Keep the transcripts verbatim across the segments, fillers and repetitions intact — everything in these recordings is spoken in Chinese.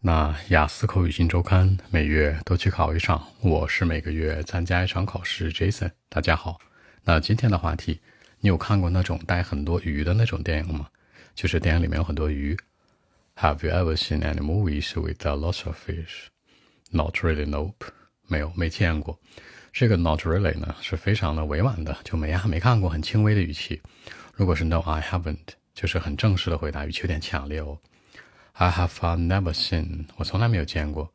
那雅思口语新周刊每月都去考一场，我是每个月参加一场考试。 Jason 大家好。那今天的话题，你有看过那种带很多鱼的那种电影吗？就是电影里面有很多鱼。 Have you ever seen any movies with a lot of fish? Not really, nope. 没有，没见过。这个 not really 呢是非常的委婉的，就没啊没看过，很轻微的语气。如果是 no I haven't， 就是很正式的回答，语气有点强烈哦。I have never seen， 我从来没有见过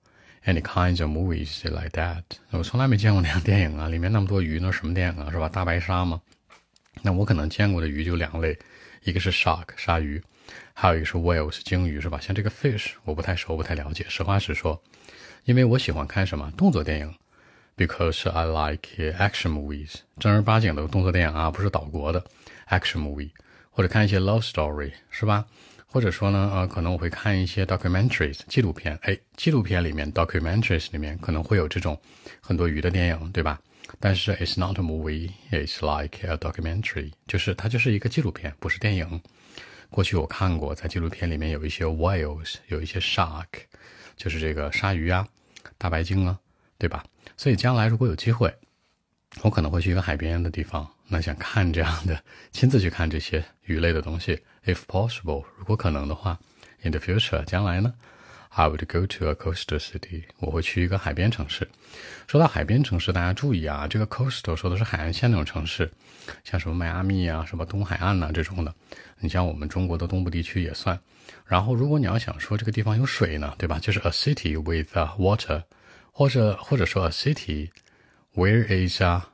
any kinds of movies like that， 我从来没见过那样电影啊，里面那么多鱼，那什么电影啊，是吧？大白鲨吗？那我可能见过的鱼就两类，一个是 shark 鲨鱼，还有一个是 whale 是鲸鱼，是吧？像这个 fish 我不太熟，不太了解，实话实说，因为我喜欢看什么动作电影 ，because I like action movies， 正儿八经的动作电影啊，不是岛国的 action movie， 或者看一些 love story， 是吧？或者说呢，呃，可能我会看一些 documentaries 纪录片，哎，纪录片里面 documentaries 里面可能会有这种很多鱼的电影，对吧？但是 it's not a movie, it's like a documentary， 就是它就是一个纪录片，不是电影。过去我看过，在纪录片里面有一些 whales， 有一些 shark， 就是这个鲨鱼啊、大白鲸啊，对吧？所以将来如果有机会，我可能会去一个海边的地方，那想看这样的，亲自去看这些鱼类的东西。If possible， 如果可能的话 ，in the future， 将来呢 ，I would go to a coastal city， 我会去一个海边城市。说到海边城市，大家注意啊，这个 coastal 说的是海岸线那种城市，像什么迈阿密啊、什么东海岸啊这种的。你像我们中国的东部地区也算。然后，如果你要想说这个地方有水呢，对吧？就是 a city with a water， 或者或者说 a city。Where is a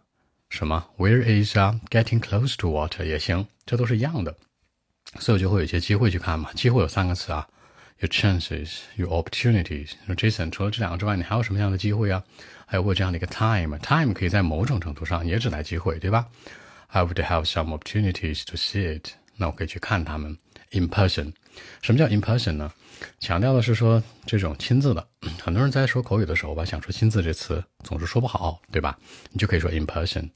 什么 Where is a getting close to water 也行，这都是一样的，所以我就会有一些机会去看嘛。机会有三个词啊 ，your chances, your opportunities。Jason， 除了这两个之外，你还有什么样的机会啊？还有过这样的一个 time，time time 可以在某种程度上也指代机会，对吧 ？I would have some opportunities to see it。那我可以去看他们 in person。什么叫 in person 呢？强调的是说这种亲自的，很多人在说口语的时候吧，想说亲自这词总是说不好，对吧？你就可以说 in person。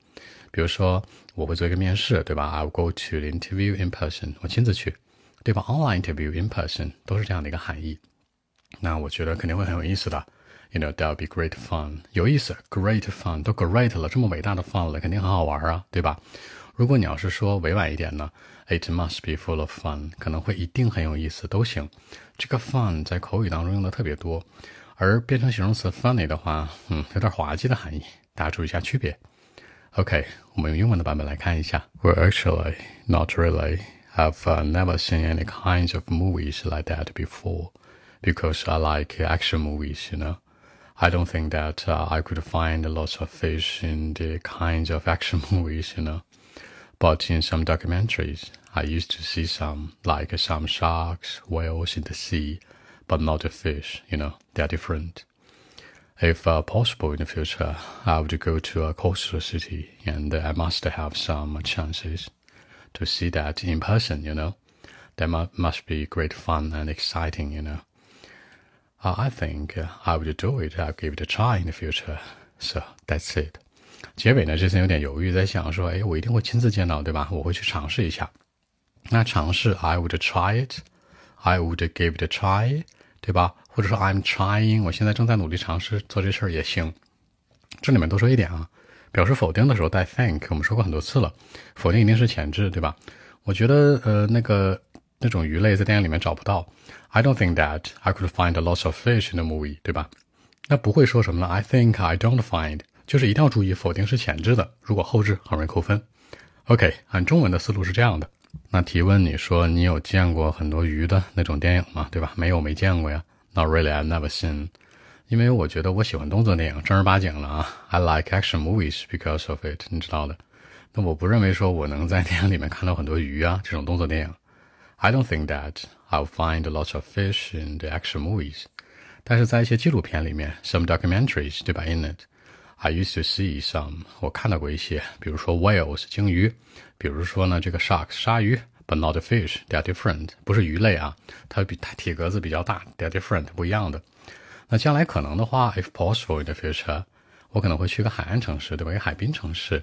比如说我会做一个面试，对吧 ？I'll go to the interview in person， 我亲自去，对吧 ？Online interview in person 都是这样的一个含义。那我觉得肯定会很有意思的 ，you know that'll be great fun， 有意思 ，great fun 都 great 了，这么伟大的 fun 了，肯定很好玩啊，对吧？如果你要是说委婉一点呢 ，it must be full of fun， 可能会一定很有意思都行。这个 fun 在口语当中用的特别多，而变成形容词 funny 的话，嗯，有点滑稽的含义，大家注意一下区别。OK， 我们用英文的版本来看一下。Well, actually, not really. I've uh, never seen any kinds of movies like that before, because I like action movies, you know. I don't think that uh, I could find lots of fish in the kinds of action movies, you know.But in some documentaries, I used to see some, like some sharks, whales in the sea, but not a fish, you know, they're different. If uh, possible in the future, I would go to a coastal city, and I must have some chances to see that in person, you know. That mu- must be great fun and exciting, you know. Uh, I think I would do it, I'll give it a try in the future. So that's it.结尾呢，之前有点犹豫，在想说，哎，我一定会亲自见到，对吧？我会去尝试一下。那尝试 ，I would try it, I would give it a try， 对吧？或者说 I'm trying， 我现在正在努力尝试做这事儿也行。这里面多说一点啊，表示否定的时候带 think， 我们说过很多次了，否定一定是前置，对吧？我觉得呃，那个那种鱼类在电影里面找不到。I don't think that I could find lots of fish in the movie， 对吧？那不会说什么呢 ？I think I don't find。就是一定要注意，否定是前置的，如果后置很容易扣分。OK， 按中文的思路是这样的。那提问你说你有见过很多鱼的那种电影吗？对吧？没有，没见过呀。Not really, I've never seen. 因为我觉得我喜欢动作电影，正儿八经了啊。I like action movies because of it， 你知道的。那我不认为说我能在电影里面看到很多鱼啊，这种动作电影。I don't think that I'll find lots of fish in the action movies. 但是在一些纪录片里面 ，some documentaries， 对吧 ？In it.I used to see some， 我看到过一些，比如说 whales 鲸鱼，比如说呢这个 sharks 鲨鱼 ，but not fish， they are different， 不是鱼类啊，它比它体格子比较大 ，they are different， 不一样的。那将来可能的话 ，if possible in the future， 我可能会去个海岸城市，对吧？一个海滨城市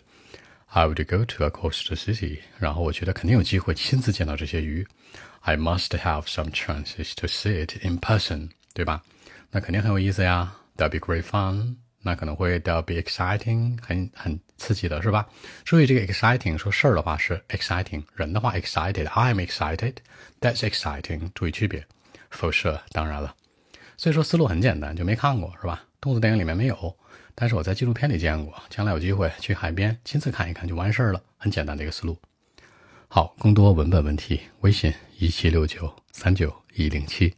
，I would go to a coastal city， 然后我觉得肯定有机会亲自见到这些鱼 ，I must have some chances to see it in person， 对吧？那肯定很有意思呀 that'll be great fun， 那可能会 that'll be exciting， 很很刺激的是吧？注意这个 exciting， 说事儿的话是 exciting， 人的话 excited， I'm excited， that's exciting， 注意区别 for sure 当然了。所以说思路很简单，就没看过是吧？动作电影里面没有，但是我在纪录片里见过，将来有机会去海边亲自看一看就完事儿了，很简单的一个思路。好，更多文本问题，微信一七六九三九一零七。